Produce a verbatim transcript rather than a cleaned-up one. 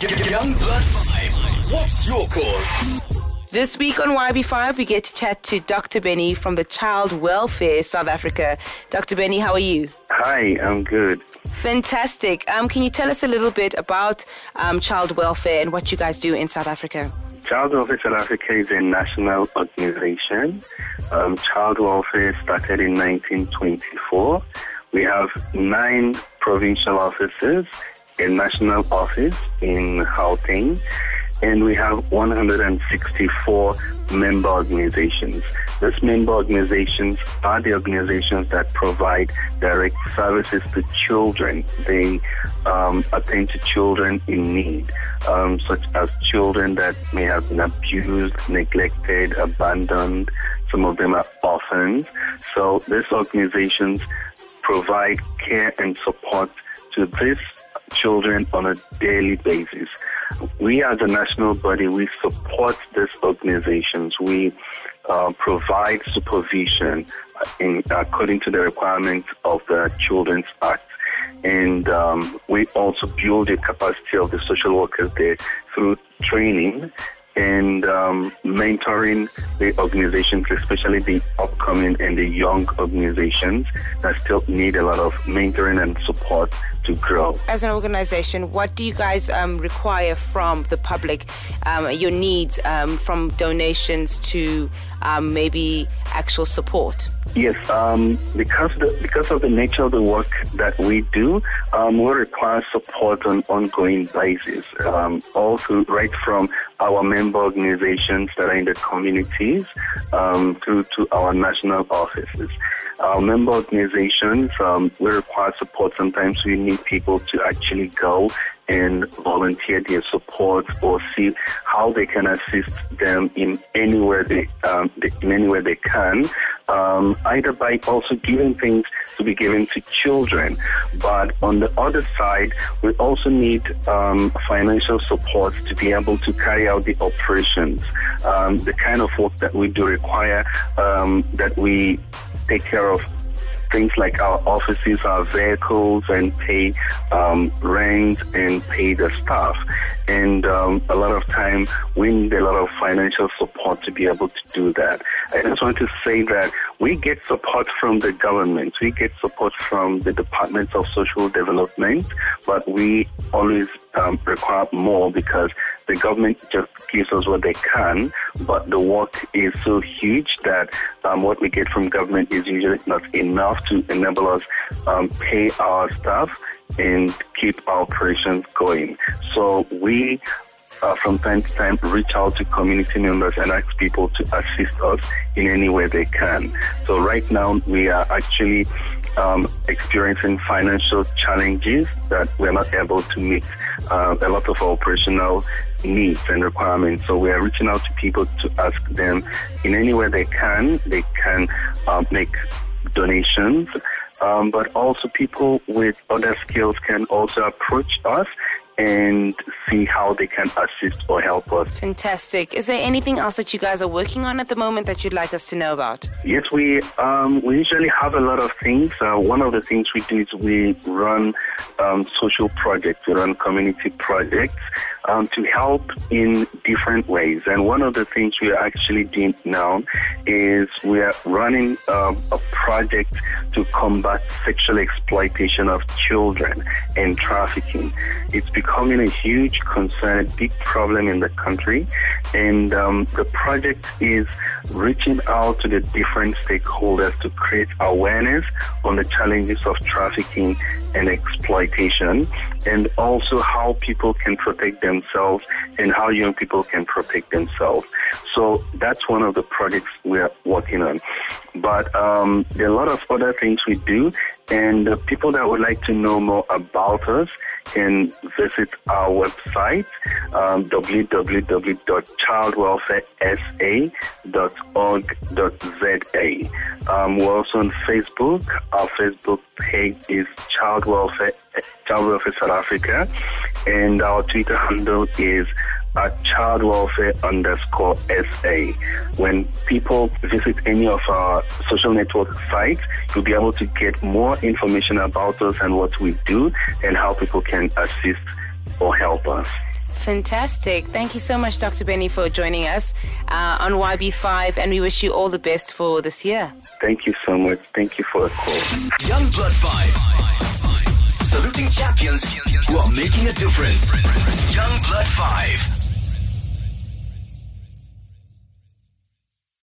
YoungBlood five, what's your cause? This week on Y B five, we get to chat to Doctor Benny from the Child Welfare South Africa. Doctor Benny, how are you? Hi, I'm good. Fantastic. Um, can you tell us a little bit about um, child welfare and what you guys do in South Africa? Child Welfare South Africa is a national organization. Um, child welfare started in nineteen twenty-four. We have nine provincial offices, a national office in Gauteng, and we have one hundred sixty-four member organizations. These member organizations are the organizations that provide direct services to children. They um, attend to children in need, um, such as children that may have been abused, neglected, abandoned. Some of them are orphans. So these organizations provide care and support to these children on a daily basis. We as a national body, we support these organizations. We uh, provide supervision in, according to the requirements of the Children's Act. And um, we also build the capacity of the social workers there through training and um, mentoring the organizations, especially the upcoming and the young organizations that still need a lot of mentoring and support to grow. As an organization, what do you guys um, require from the public, um, your needs, um, from donations to um, maybe actual support? Yes, um, because, the, because of the nature of the work that we do, um, we require support on an ongoing basis, um, all through, right from our member organizations that are in the communities um, through to our national offices. Our member organizations, um, we require support. Sometimes we need people to actually go and volunteer their support or see how they can assist them in any way they, um, they, in any way they can, um, either by also giving things to be given to children. But on the other side, we also need um, financial support to be able to carry out the operations. Um, the kind of work that we do require um, that we take care of things like our offices, our vehicles, and pay um, rent and pay the staff. And um, a lot of time, we need a lot of financial support to be able to do that. I just want to say that we get support from the government. We get support from the Department of Social Development, but we always um, require more because the government just gives us what they can, but the work is so huge that um, what we get from government is usually not enough to enable us um, pay our staff and keep our operations going. So we uh, from time to time reach out to community members and ask people to assist us in any way they can. So right now we are actually um, experiencing financial challenges that we're not able to meet uh, a lot of our operational needs and requirements. So we are reaching out to people to ask them in any way they can. They can uh, make donations. Um, but also people with other skills can also approach us and see how they can assist or help us. Fantastic. Is there anything else that you guys are working on at the moment that you'd like us to know about? Yes, we um, we usually have a lot of things. Uh, one of the things we do is we run um, social projects, we run community projects um, to help in different ways. And one of the things we are actually doing now is we are running um, a project to combat sexual exploitation of children and trafficking. It's because becoming a huge concern, a big problem in the country. And um, the project is reaching out to the different stakeholders to create awareness on the challenges of trafficking and exploitation, and also how people can protect themselves and how young people can protect themselves. So that's one of the projects we are working on. But um, there are a lot of other things we do, and uh, people that would like to know more about us can visit our website, um, w w w dot child welfare s a dot org dot z a. Um, we're also on Facebook. Our Facebook page is Child Welfare, Child Welfare South Africa, and our Twitter handle is at Child Welfare underscore S A. When people visit any of our social network sites, you'll be able to get more information about us and what we do and how people can assist or help us. Fantastic. Thank you so much, Doctor Benny, for joining us uh, on Y B five, and we wish you all the best for this year. Thank you so much. Thank you for the call. YoungBlood five. Saluting champions who are making a difference. YoungBlood five.